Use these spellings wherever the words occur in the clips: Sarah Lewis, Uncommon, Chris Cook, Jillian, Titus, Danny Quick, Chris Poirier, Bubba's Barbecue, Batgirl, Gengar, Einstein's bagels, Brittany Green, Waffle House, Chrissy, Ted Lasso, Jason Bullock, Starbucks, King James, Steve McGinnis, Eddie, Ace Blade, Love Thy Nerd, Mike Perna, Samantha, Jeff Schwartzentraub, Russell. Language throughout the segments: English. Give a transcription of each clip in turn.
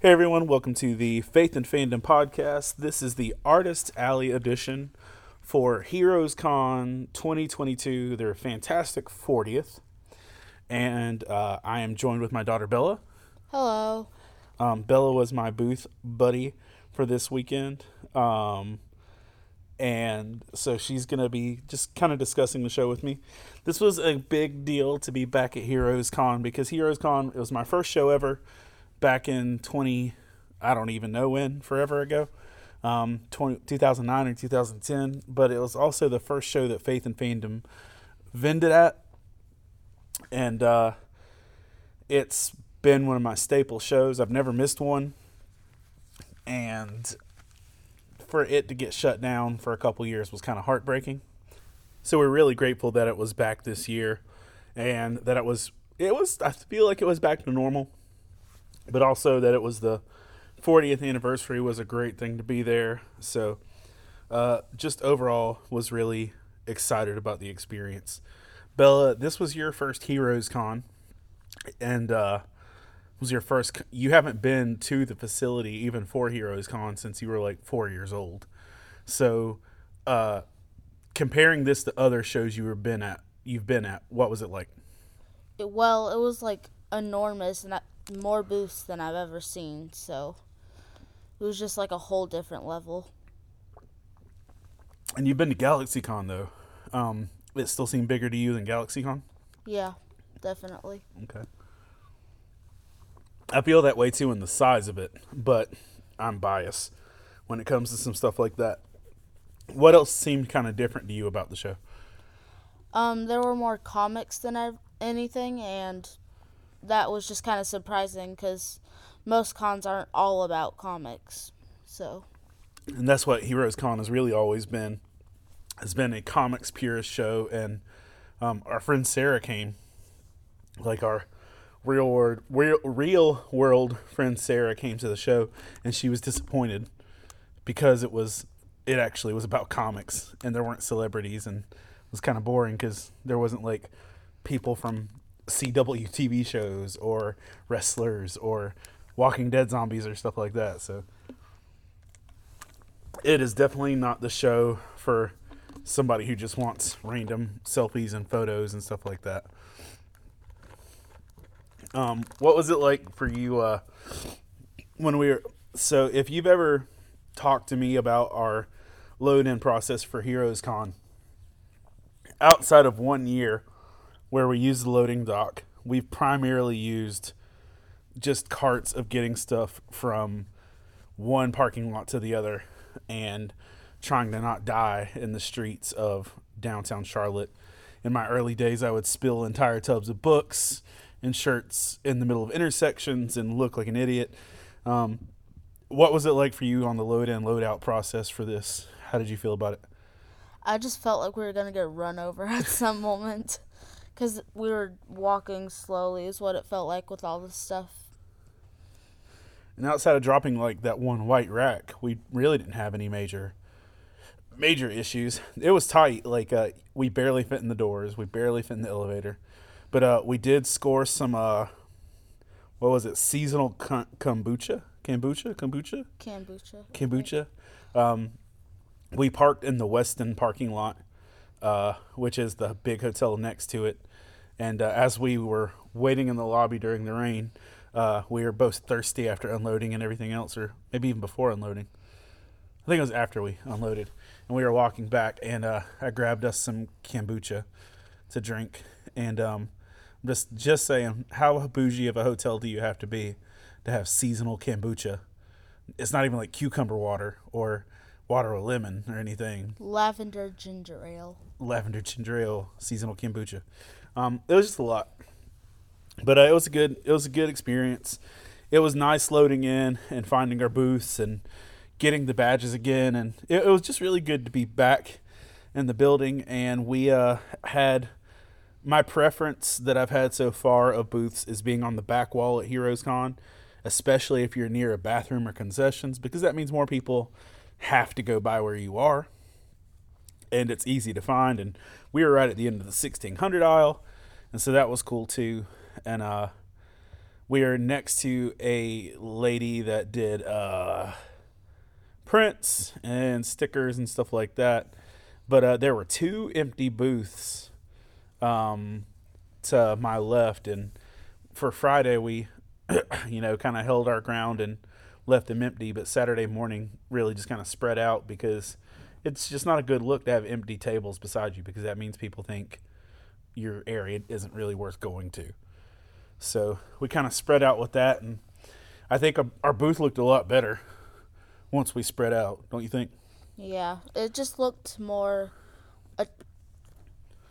Hey everyone, welcome to the Faith and Fandom podcast. This is the Artist Alley edition for HeroesCon 2022, their fantastic 40th. And I am joined with my daughter Bella. Hello. Bella was my booth buddy for this weekend. And so she's going to be just kind of discussing the show with me. This was a big deal to be back at HeroesCon because HeroesCon, it was my first show ever. Back in 2009 or 2010, but it was also the first show that Faith and Fandom vended at, and it's been one of my staple shows. I've never missed one, and for it to get shut down for a couple years was kind of heartbreaking. So we're really grateful that it was back this year, and that it was. I feel like it was back to normal. But also that it was the 40th anniversary was a great thing to be there. So just overall was really excited about the experience. Bella, this was your first HeroesCon, and you haven't been to the facility even for HeroesCon since you were like 4 years old. So comparing this to other shows you've been at, what was it like? Well, it was like enormous and more booths than I've ever seen, so it was just like a whole different level. And you've been to Galaxy Con though. It still seemed bigger to you than Galaxy Con? Yeah, definitely. Okay. I feel that way too in the size of it, but I'm biased when it comes to some stuff like that. What else seemed kind of different to you about the show? There were more comics than anything, and that was just kind of surprising because most cons aren't all about comics. So, and that's what HeroesCon has really always been. It's been a comics purist show, and our friend Sarah came, like our real world friend Sarah came to the show, and she was disappointed because it actually was about comics, and there weren't celebrities, and it was kind of boring because there wasn't like people from CW TV shows or wrestlers or Walking Dead zombies or stuff like that. So it is definitely not the show for somebody who just wants random selfies and photos and stuff like that. What was it like for you so if you've ever talked to me about our load-in process for HeroesCon, outside of 1 year where we use the loading dock, we've primarily used just carts of getting stuff from one parking lot to the other and trying to not die in the streets of downtown Charlotte. In my early days, I would spill entire tubs of books and shirts in the middle of intersections and look like an idiot. What was it like for you on the load-in, load-out process for this? How did you feel about it? I just felt like we were going to get run over at some moment. Because we were walking slowly is what it felt like with all this stuff. And outside of dropping, like, that one white rack, we really didn't have any major issues. It was tight. Like, we barely fit in the doors. We barely fit in the elevator. But we did score some, seasonal kombucha? Kombucha. We parked in the Westin parking lot, which is the big hotel next to it. And as we were waiting in the lobby during the rain, we were both thirsty after unloading and everything else, or maybe even before unloading. I think it was after we unloaded. And we were walking back, and I grabbed us some kombucha to drink. And I'm just saying, how bougie of a hotel do you have to be to have seasonal kombucha? It's not even like cucumber water or water with lemon or anything. Lavender ginger ale, seasonal kombucha. It was just a lot, but it was a good experience. It was nice loading in and finding our booths and getting the badges again, and it was just really good to be back in the building. And we had my preference that I've had so far of booths is being on the back wall at HeroesCon, especially if you're near a bathroom or concessions, because that means more people have to go by where you are. and it's easy to find. And we were right at the end of the 1600 aisle, and so that was cool too. And we are next to a lady that did prints and stickers and stuff like that. But there were two empty booths to my left, and for Friday we kind of held our ground and left them empty, but Saturday morning really just kind of spread out, because it's just not a good look to have empty tables beside you, because that means people think your area isn't really worth going to. So we kind of spread out with that, and I think our booth looked a lot better once we spread out, don't you think? Yeah, it just looked more,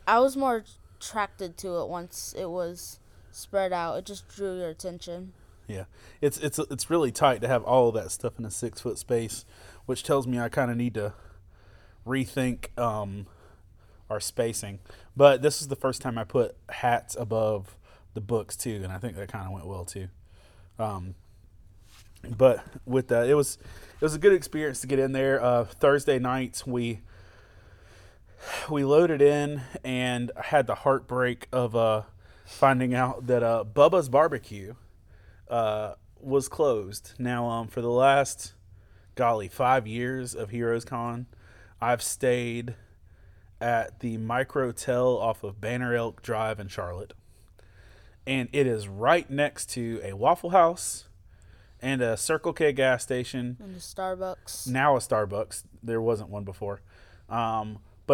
I was more attracted to it once it was spread out. It just drew your attention. Yeah, it's really tight to have all of that stuff in a 6-foot space, which tells me I kind of need to rethink our spacing. But this is the first time I put hats above the books too, and I think that kind of went well too. But with that, it was a good experience to get in there. Thursday nights we loaded in and had the heartbreak of finding out that Bubba's Barbecue was closed. Now, for the last, 5 years of HeroesCon, I've stayed at the Microtel off of Banner Elk Drive in Charlotte. And it is right next to a Waffle House and a Circle K gas station. And a Starbucks. Now a Starbucks. There wasn't one before. But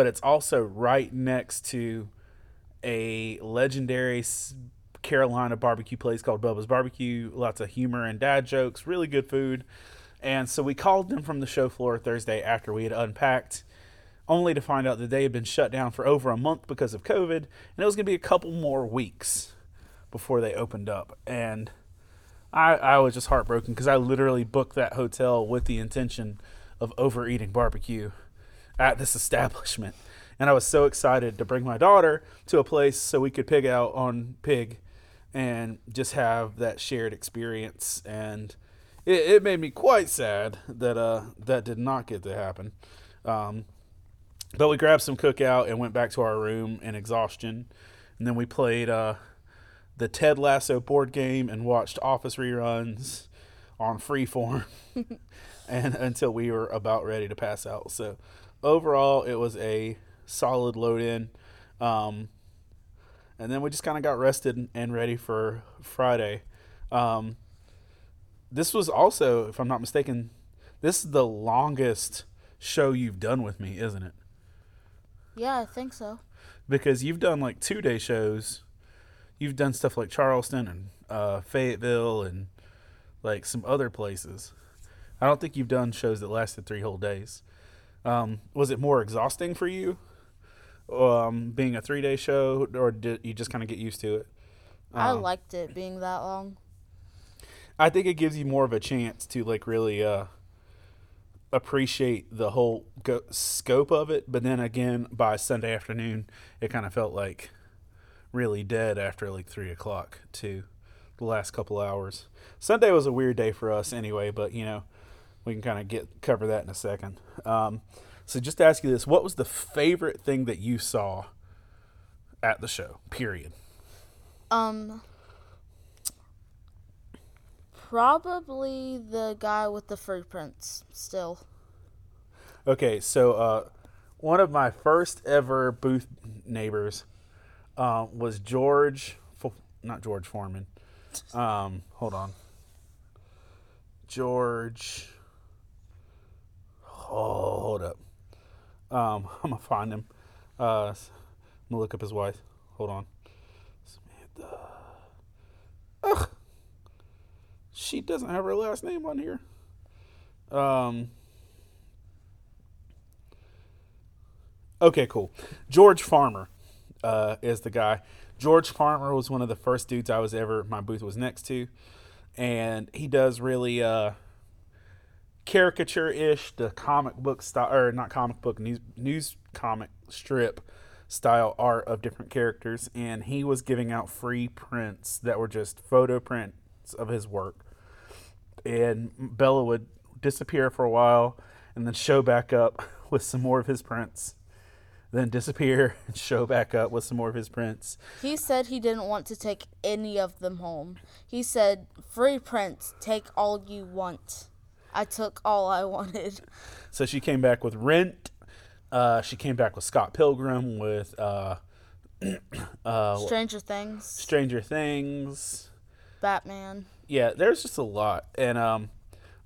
it's also right next to a legendary Carolina barbecue place called Bubba's Barbecue. Lots of humor and dad jokes, really good food. And so we called them from the show floor Thursday after we had unpacked, only to find out that they had been shut down for over a month because of COVID, and it was going to be a couple more weeks before they opened up. And I was just heartbroken, because I literally booked that hotel with the intention of overeating barbecue at this establishment. And I was so excited to bring my daughter to a place so we could pig out on pig and just have that shared experience. And it made me quite sad that that did not get to happen. But we grabbed some cookout and went back to our room in exhaustion. And then we played the Ted Lasso board game and watched Office reruns on Freeform and until we were about ready to pass out. So overall, it was a solid load in. And then we just kind of got rested and ready for Friday. This was also, if I'm not mistaken, this is the longest show you've done with me, isn't it? Yeah, I think so. Because you've done like 2-day shows. You've done stuff like Charleston and Fayetteville and like some other places. I don't think you've done shows that lasted 3 whole days. Was it more exhausting for you? Being a 3-day show, or did you just kind of get used to it? I liked it being that long. I think it gives you more of a chance to like really appreciate the whole scope of it. But then again, by Sunday afternoon, it kind of felt like really dead after like 3 o'clock to the last couple hours. Sunday was a weird day for us anyway, but we can kind of cover that in a second. So just to ask you this, what was the favorite thing that you saw at the show, period? Probably the guy with the fur prints still. Okay, so one of my first ever booth neighbors was George Foreman. Hold on. Hold up. I'm going to find him. I'm going to look up his wife. Hold on. Samantha. Ugh. She doesn't have her last name on here. Okay, cool. George Farmer is the guy. George Farmer was one of the first dudes my booth was next to. And he does really caricature-ish, the comic book style, or not comic book, news comic strip style art of different characters, and he was giving out free prints that were just photo prints of his work. And Bella would disappear for a while and then show back up with some more of his prints. then disappear and show back up with some more of his prints. He said he didn't want to take any of them home. He said, free prints, take all you want. I took all I wanted. So she came back with Rent. She came back with Scott Pilgrim, with Stranger Things. Batman. Yeah, there's just a lot. And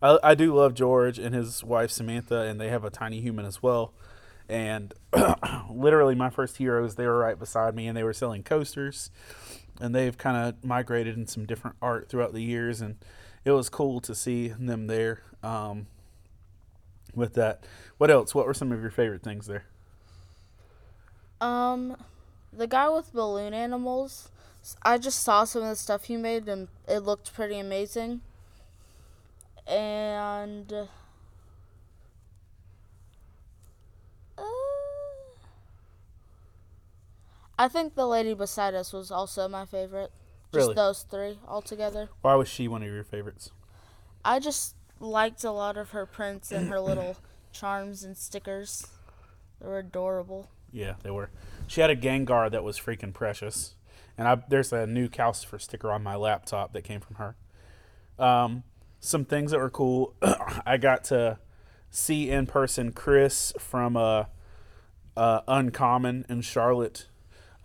I do love George and his wife Samantha, and they have a tiny human as well. And literally my first Heroes, they were right beside me, and they were selling coasters, and they've kind of migrated in some different art throughout the years, and it was cool to see them there with that. What else? What were some of your favorite things there? The guy with balloon animals. I just saw some of the stuff he made, and it looked pretty amazing. And I think the lady beside us was also my favorite. Really? Just those three altogether. Why was she one of your favorites? I just liked a lot of her prints and her little charms and stickers. They were adorable. Yeah, they were. She had a Gengar that was freaking precious. And there's a new Calcifer sticker on my laptop that came from her. Some things that were cool. I got to see in person Chris from Uncommon in Charlotte.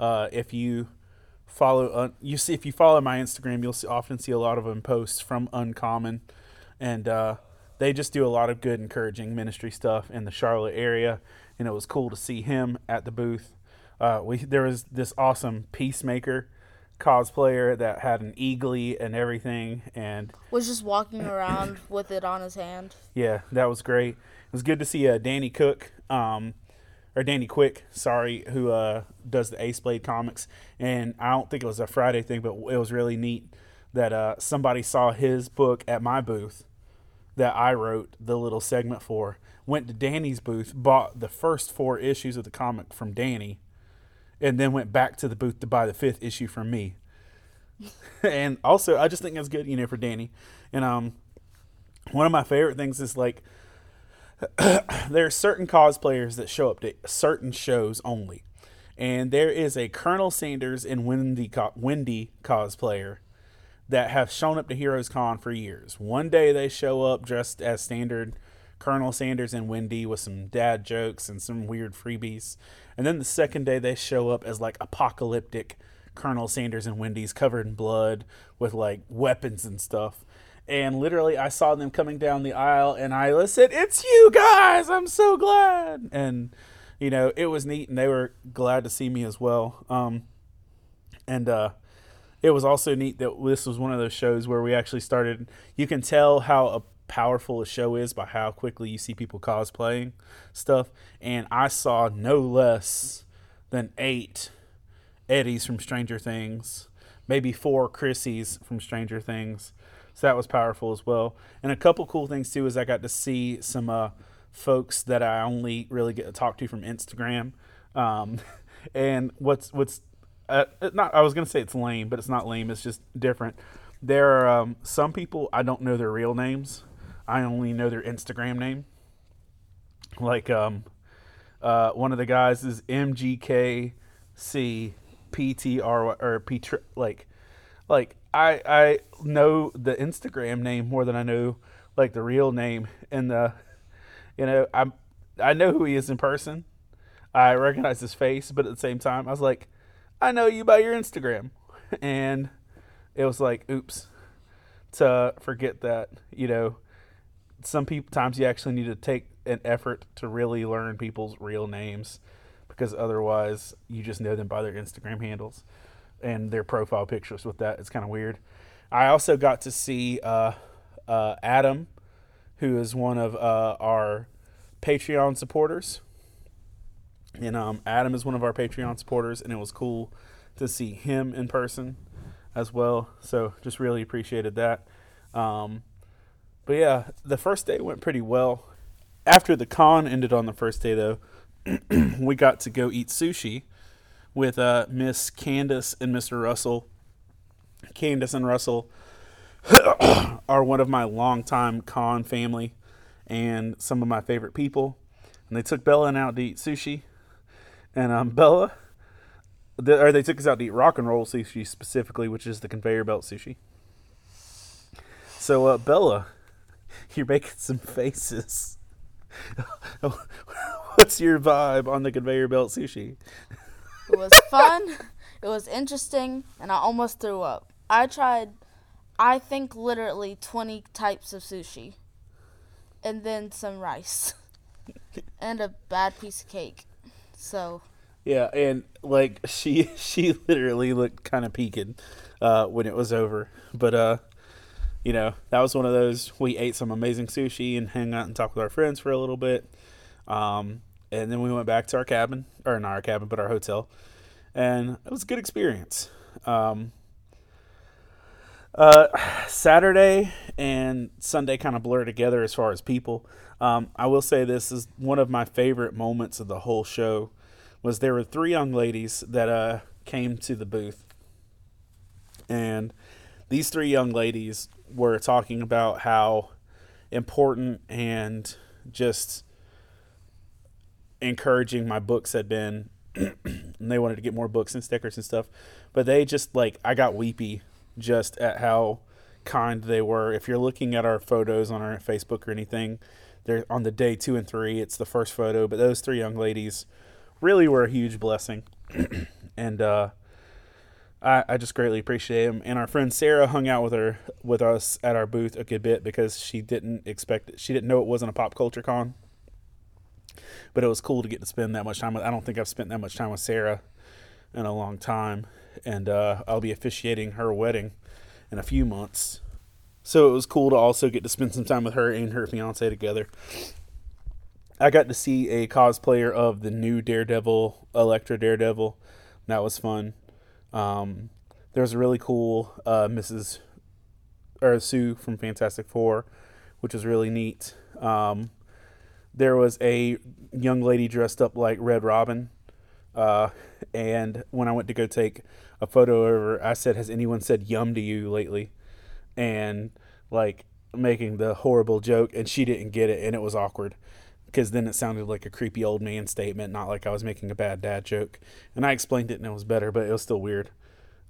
If you follow my Instagram, you'll often see a lot of them posts from Uncommon, and they just do a lot of good, encouraging ministry stuff in the Charlotte area. And it was cool to see him at the booth. There was this awesome Peacemaker cosplayer that had an eaglet and everything, and was just walking around with it on his hand. Yeah, that was great. It was good to see Danny Quick, who does the Ace Blade comics. And I don't think it was a Friday thing, but it was really neat that somebody saw his book at my booth that I wrote the little segment for, went to Danny's booth, bought the first 4 issues of the comic from Danny, and then went back to the booth to buy the 5th issue from me. And also, I just think that's good, for Danny. And one of my favorite things is, like, there are certain cosplayers that show up to certain shows only, and there is a Colonel Sanders and Wendy cosplayer that have shown up to HeroesCon for years. One day they show up dressed as standard Colonel Sanders and Wendy with some dad jokes and some weird freebies, and then the second day they show up as like apocalyptic Colonel Sanders and Wendy's, covered in blood with like weapons and stuff. And literally, I saw them coming down the aisle, and I said, "It's you guys! I'm so glad!" And, it was neat, and they were glad to see me as well. It was also neat that this was one of those shows where we actually started. You can tell how powerful a show is by how quickly you see people cosplaying stuff. And I saw no less than 8 Eddies from Stranger Things, maybe 4 Chrissies from Stranger Things. So that was powerful as well. And a couple cool things too is I got to see some folks that I only really get to talk to from Instagram. And I was gonna say it's lame, but it's not lame. It's just different. There are some people I don't know their real names. I only know their Instagram name. Like one of the guys is MGKCPTR or P. Like. I know the Instagram name more than I know like the real name, and I know who he is in person. I recognize his face, but at the same time, I was like, I know you by your Instagram, and it was like, oops, to forget that. Some people times you actually need to take an effort to really learn people's real names, because otherwise you just know them by their Instagram handles and their profile pictures with that. It's kind of weird. I also got to see Adam, who is one of our Patreon supporters. And Adam is one of our Patreon supporters, and it was cool to see him in person as well. So just really appreciated that. But yeah, the first day went pretty well. After the con ended on the first day, though, we got to go eat sushi with Miss Candace and Mr. Russell. Candace and Russell are one of my longtime con family and some of my favorite people. And they took Bella and out to eat sushi. and Bella, or they took us out to eat Rock and Roll Sushi specifically, which is the conveyor belt sushi. So, Bella, you're making some faces. What's your vibe on the conveyor belt sushi? It was fun. It was interesting, and I almost threw up. I tried, I think, literally 20 types of sushi, and then some rice, and a bad piece of cake. So. Yeah, and like she literally looked kind of peaked when it was over. But you know, that was one of those. We ate some amazing sushi and hung out and talked with our friends for a little bit, and then we went back to our cabin, or not our cabin, but our hotel. And it was a good experience. Saturday and Sunday kind of blur together as far as people. I will say this is one of my favorite moments of the whole show was there were three young ladies that came to the booth. And these three young ladies were talking about how important and just encouraging my books had been. And they wanted to get more books and stickers and stuff, but they just like, I got weepy just at how kind they were. If you're looking at our photos on our Facebook or anything, they're on the day 2 and 3, it's the first photo, but those three young ladies really were a huge blessing. And I just greatly appreciate them. And our friend Sarah hung out with us at our booth a good bit because she didn't expect it. She didn't know it wasn't a pop culture con. But it was cool to get to spend that much time with. I don't think I've spent that much time with Sarah in a long time. And I'll be officiating her wedding in a few months. So it was cool to also get to spend some time with her and her fiance together. I got to see a cosplayer of the new Daredevil, Electra Daredevil. That was fun. There was a really cool Sue from Fantastic Four, which was really neat. There was a young lady dressed up like Red Robin, and when I went to go take a photo of her, I said, "Has anyone said yum to you lately?" And like making the horrible joke, and she didn't get it, and it was awkward because then it sounded like a creepy old man statement, not like I was making a bad dad joke. And I explained it, and it was better, but it was still weird.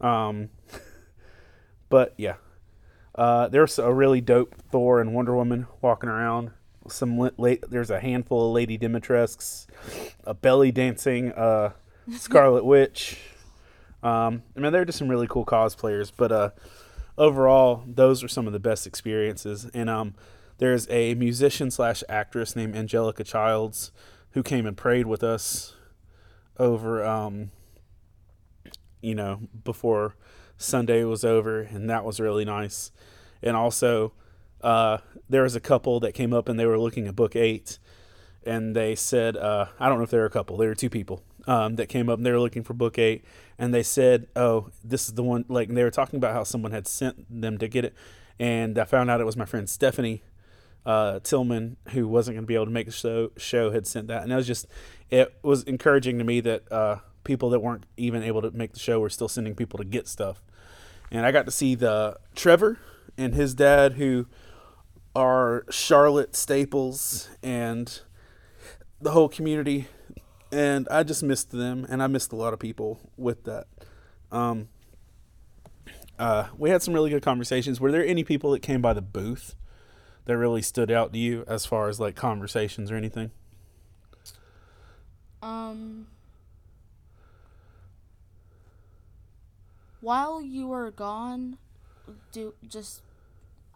But yeah, there's a really dope Thor and Wonder Woman walking around. There's a handful of Lady Dimitrescu's, a belly dancing Scarlet Witch. I mean, they're just some really cool cosplayers, but overall, those are some of the best experiences. And there's a musician/actress named Angelica Childs who came and prayed with us over, before Sunday was over, and that was really nice. And also, there was a couple that came up and they were looking at book 8, and they said, I don't know if they were a couple, they were two people, that came up and they were looking for book 8, and they said, "Oh, this is the one," like, and they were talking about how someone had sent them to get it. And I found out it was my friend Stephanie Tillman, who wasn't going to be able to make the show, had sent that. And it was encouraging to me that people that weren't even able to make the show were still sending people to get stuff. And I got to see the Trevor and his dad, who are Charlotte staples, and the whole community, and I just missed them, and I missed a lot of people with that. We had some really good conversations. Were there any people that came by the booth that really stood out to you as far as like conversations or anything? While you were gone,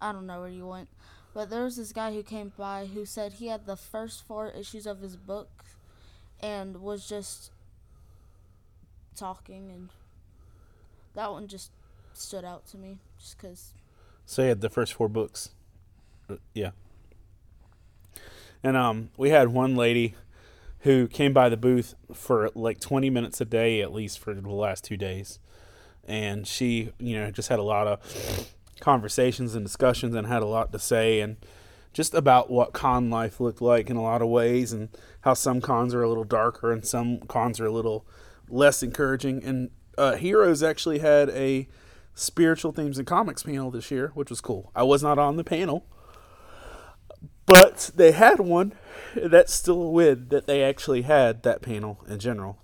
I don't know where you went. But there was this guy who came by who said he had the first 4 issues of his book and was just talking, and that one just stood out to me just because. So he had the first 4 books. Yeah. And we had one lady who came by the booth for like 20 minutes a day, at least for the last 2 days. And she, just had a lot of conversations and discussions and had a lot to say, and just about what con life looked like in a lot of ways, and how some cons are a little darker and some cons are a little less encouraging. And Heroes actually had a spiritual themes and comics panel this year, which was cool. I was not on the panel, but they had one. That's still a win that they actually had that panel in general.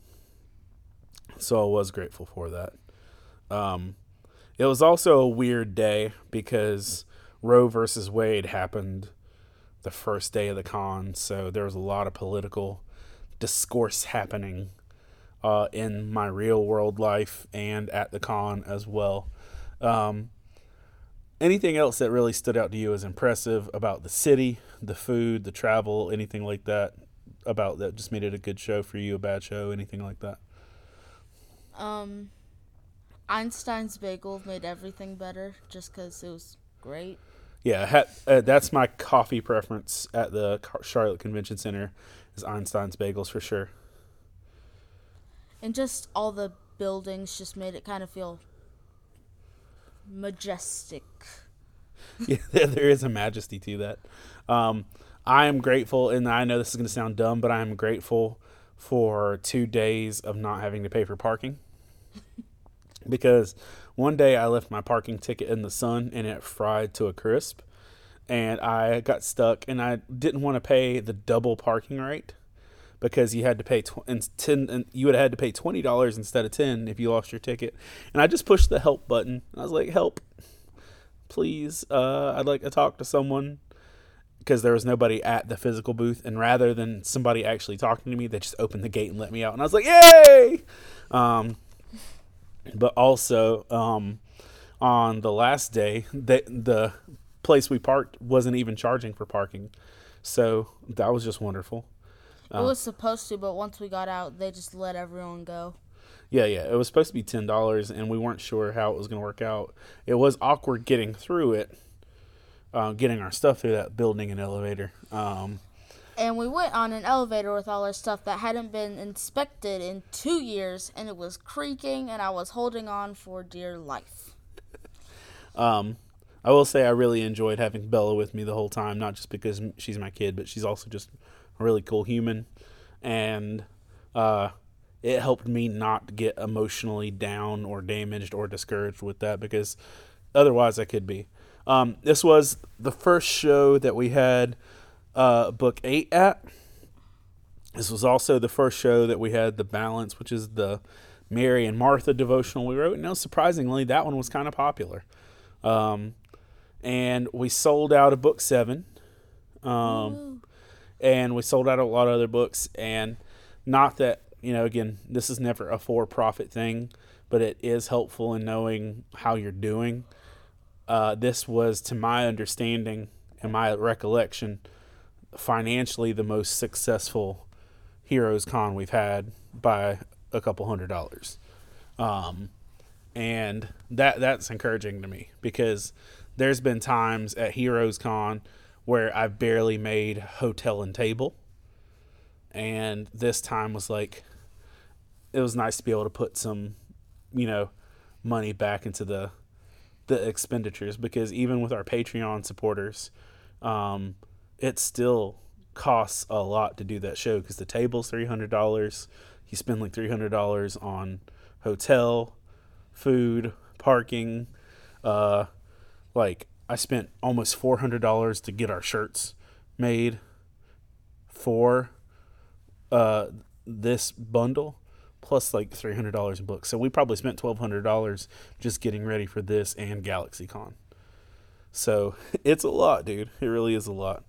So I was grateful for that. It was also a weird day because Roe versus Wade happened the first day of the con, so there was a lot of political discourse happening in my real world life and at the con as well. Anything else that really stood out to you as impressive about the city, the food, the travel, anything like that about that just made it a good show for you, a bad show, anything like that? Einstein's Bagel made everything better just because it was great. Yeah, that's my coffee preference at the Charlotte Convention Center is Einstein's Bagels for sure. And just all the buildings just made it kind of feel majestic. Yeah, there is a majesty to that. I am grateful, and I know this is going to sound dumb, but I am grateful for 2 days of not having to pay for parking. Because one day I left my parking ticket in the sun and it fried to a crisp, and I got stuck, and I didn't want to pay the double parking rate because you had to pay you would have had to pay $20 instead of $10 if you lost your ticket. And I just pushed the help button. I was like, "Help, please! I'd like to talk to someone," because there was nobody at the physical booth. And rather than somebody actually talking to me, they just opened the gate and let me out. And I was like, "Yay!" But also, on the last day, the place we parked wasn't even charging for parking, so that was just wonderful. It was supposed to, but once we got out, they just let everyone go. Yeah. It was supposed to be $10, and we weren't sure how it was going to work out. It was awkward getting through it, getting our stuff through that building and elevator. And we went on an elevator with all our stuff that hadn't been inspected in 2 years, and it was creaking, and I was holding on for dear life. I will say I really enjoyed having Bella with me the whole time, not just because she's my kid, but she's also just a really cool human, and it helped me not get emotionally down or damaged or discouraged with that, because otherwise I could be. This was the first show that we had book 8 at. This was also the first show that we had The Balance, which is the Mary and Martha devotional we wrote. No, surprisingly, that one was kind of popular. And we sold out of book 7. And we sold out a lot of other books. And not that, again, this is never a for-profit thing, but it is helpful in knowing how you're doing. This was, to my understanding and my recollection, financially the most successful HeroesCon we've had by a couple $100s. And that's encouraging to me, because there's been times at HeroesCon where I've barely made hotel and table, and this time was like, it was nice to be able to put some money back into the expenditures, because even with our Patreon supporters, it still costs a lot to do that show, because the table's $300. You spend like $300 on hotel, food, parking. I spent almost $400 to get our shirts made for this bundle, plus like $300 in books. So we probably spent $1,200 just getting ready for this and Galaxy Con. So it's a lot, dude. It really is a lot.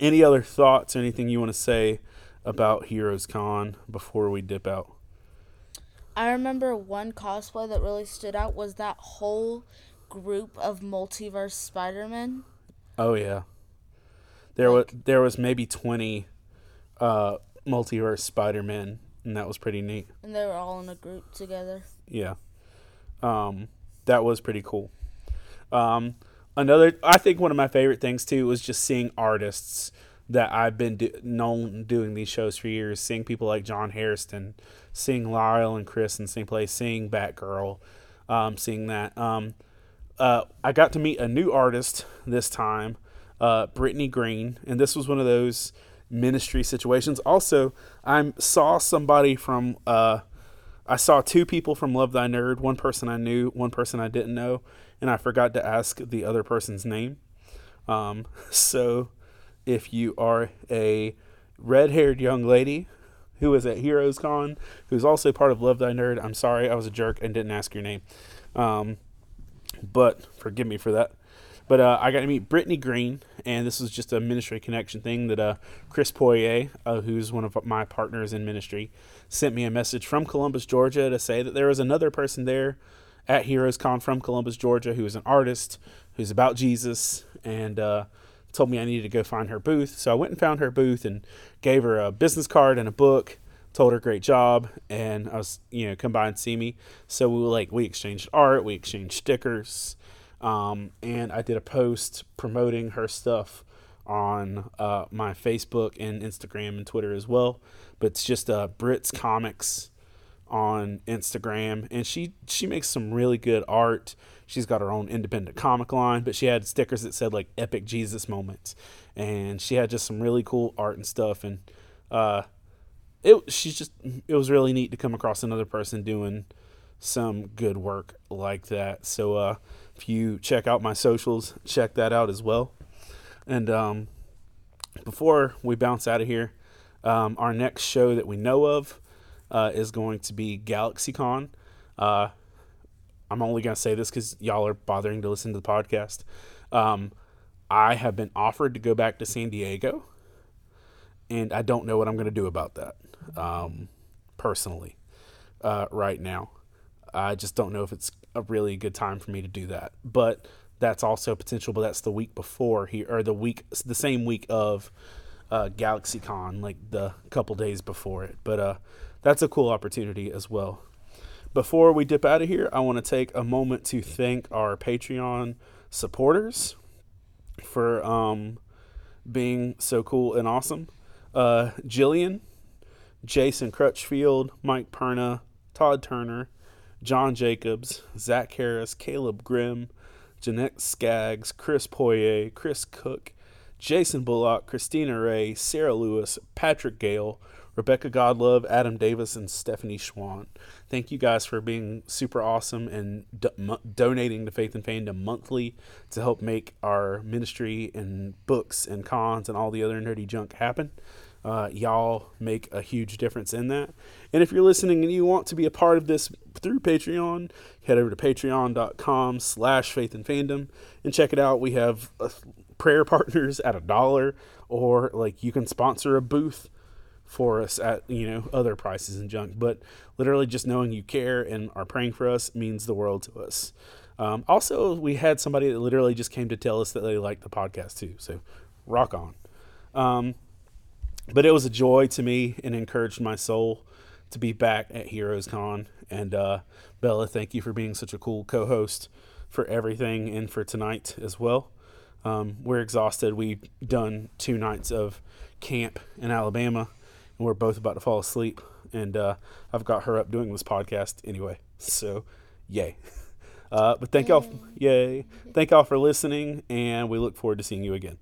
Any other thoughts or anything you want to say about HeroesCon before we dip out? I remember one cosplay that really stood out was that whole group of multiverse Spider-Men. Oh yeah, there was maybe 20 multiverse Spider-Men, and that was pretty neat. And they were all in a group together. Yeah, that was pretty cool. Another, I think one of my favorite things too was just seeing artists that I've been known doing these shows for years, seeing people like John Hairston, seeing Lyle and Chris in the same place, seeing Batgirl, seeing that. I got to meet a new artist this time, Brittany Green, and this was one of those ministry situations. Also, I saw somebody from, I saw two people from Love Thy Nerd, one person I knew, one person I didn't know, and I forgot to ask the other person's name. So if you are a red-haired young lady who is at HeroesCon, who's also part of Love Thy Nerd. I'm sorry, I was a jerk and didn't ask your name. But forgive me for that. But I got to meet Brittany Green, and this was just a ministry connection thing that Chris Poirier, who's one of my partners in ministry, sent me a message from Columbus, Georgia, to say that there was another person there at HeroesCon from Columbus, Georgia, who is an artist, who's about Jesus, and told me I needed to go find her booth. So I went and found her booth and gave her a business card and a book, told her great job, and I was, come by and see me. So we exchanged art, we exchanged stickers. And I did a post promoting her stuff on my Facebook and Instagram and Twitter as well. But it's just Brit's Comics on Instagram, and she makes some really good art. She's got her own independent comic line, but she had stickers that said epic Jesus moments, and she had just some really cool art and stuff. And it was really neat to come across another person doing some good work like that. So if you check out my socials, check that out as well. And before we bounce out of here, our next show that we know of is going to be Galaxy Con. I'm only going to say this because y'all are bothering to listen to the podcast. I have been offered to go back to San Diego, and I don't know what I'm going to do about that personally right now. I just don't know if it's a really good time for me to do that, but that's also potential. But that's the week before here, or the same week of GalaxyCon, the couple days before it. But that's a cool opportunity as well. Before we dip out of here, I want to take a moment to thank our Patreon supporters for being so cool and awesome. Jillian, Jason Crutchfield, Mike Perna, Todd Turner, John Jacobs, Zach Harris, Caleb Grimm, Jeanette Skaggs, Chris Poirier, Chris Cook, Jason Bullock, Christina Ray, Sarah Lewis, Patrick Gale, Rebecca Godlove, Adam Davis, and Stephanie Schwann. Thank you guys for being super awesome and donating to Faith and Fandom monthly to help make our ministry and books and cons and all the other nerdy junk happen. Y'all make a huge difference in that. And if you're listening and you want to be a part of this through Patreon, head over to patreon.com/faithandfandom and check it out. We have prayer partners at $1, or you can sponsor a booth for us at other prices and junk. But literally just knowing you care and are praying for us means the world to us. Also, we had somebody that literally just came to tell us that they liked the podcast too. So rock on. But it was a joy to me and encouraged my soul to be back at HeroesCon. And Bella, thank you for being such a cool co-host for everything and for tonight as well. We're exhausted. We've done 2 nights of camp in Alabama, and we're both about to fall asleep. And I've got her up doing this podcast anyway. So, yay. But thank y'all. Yay. Thank y'all for listening, and we look forward to seeing you again.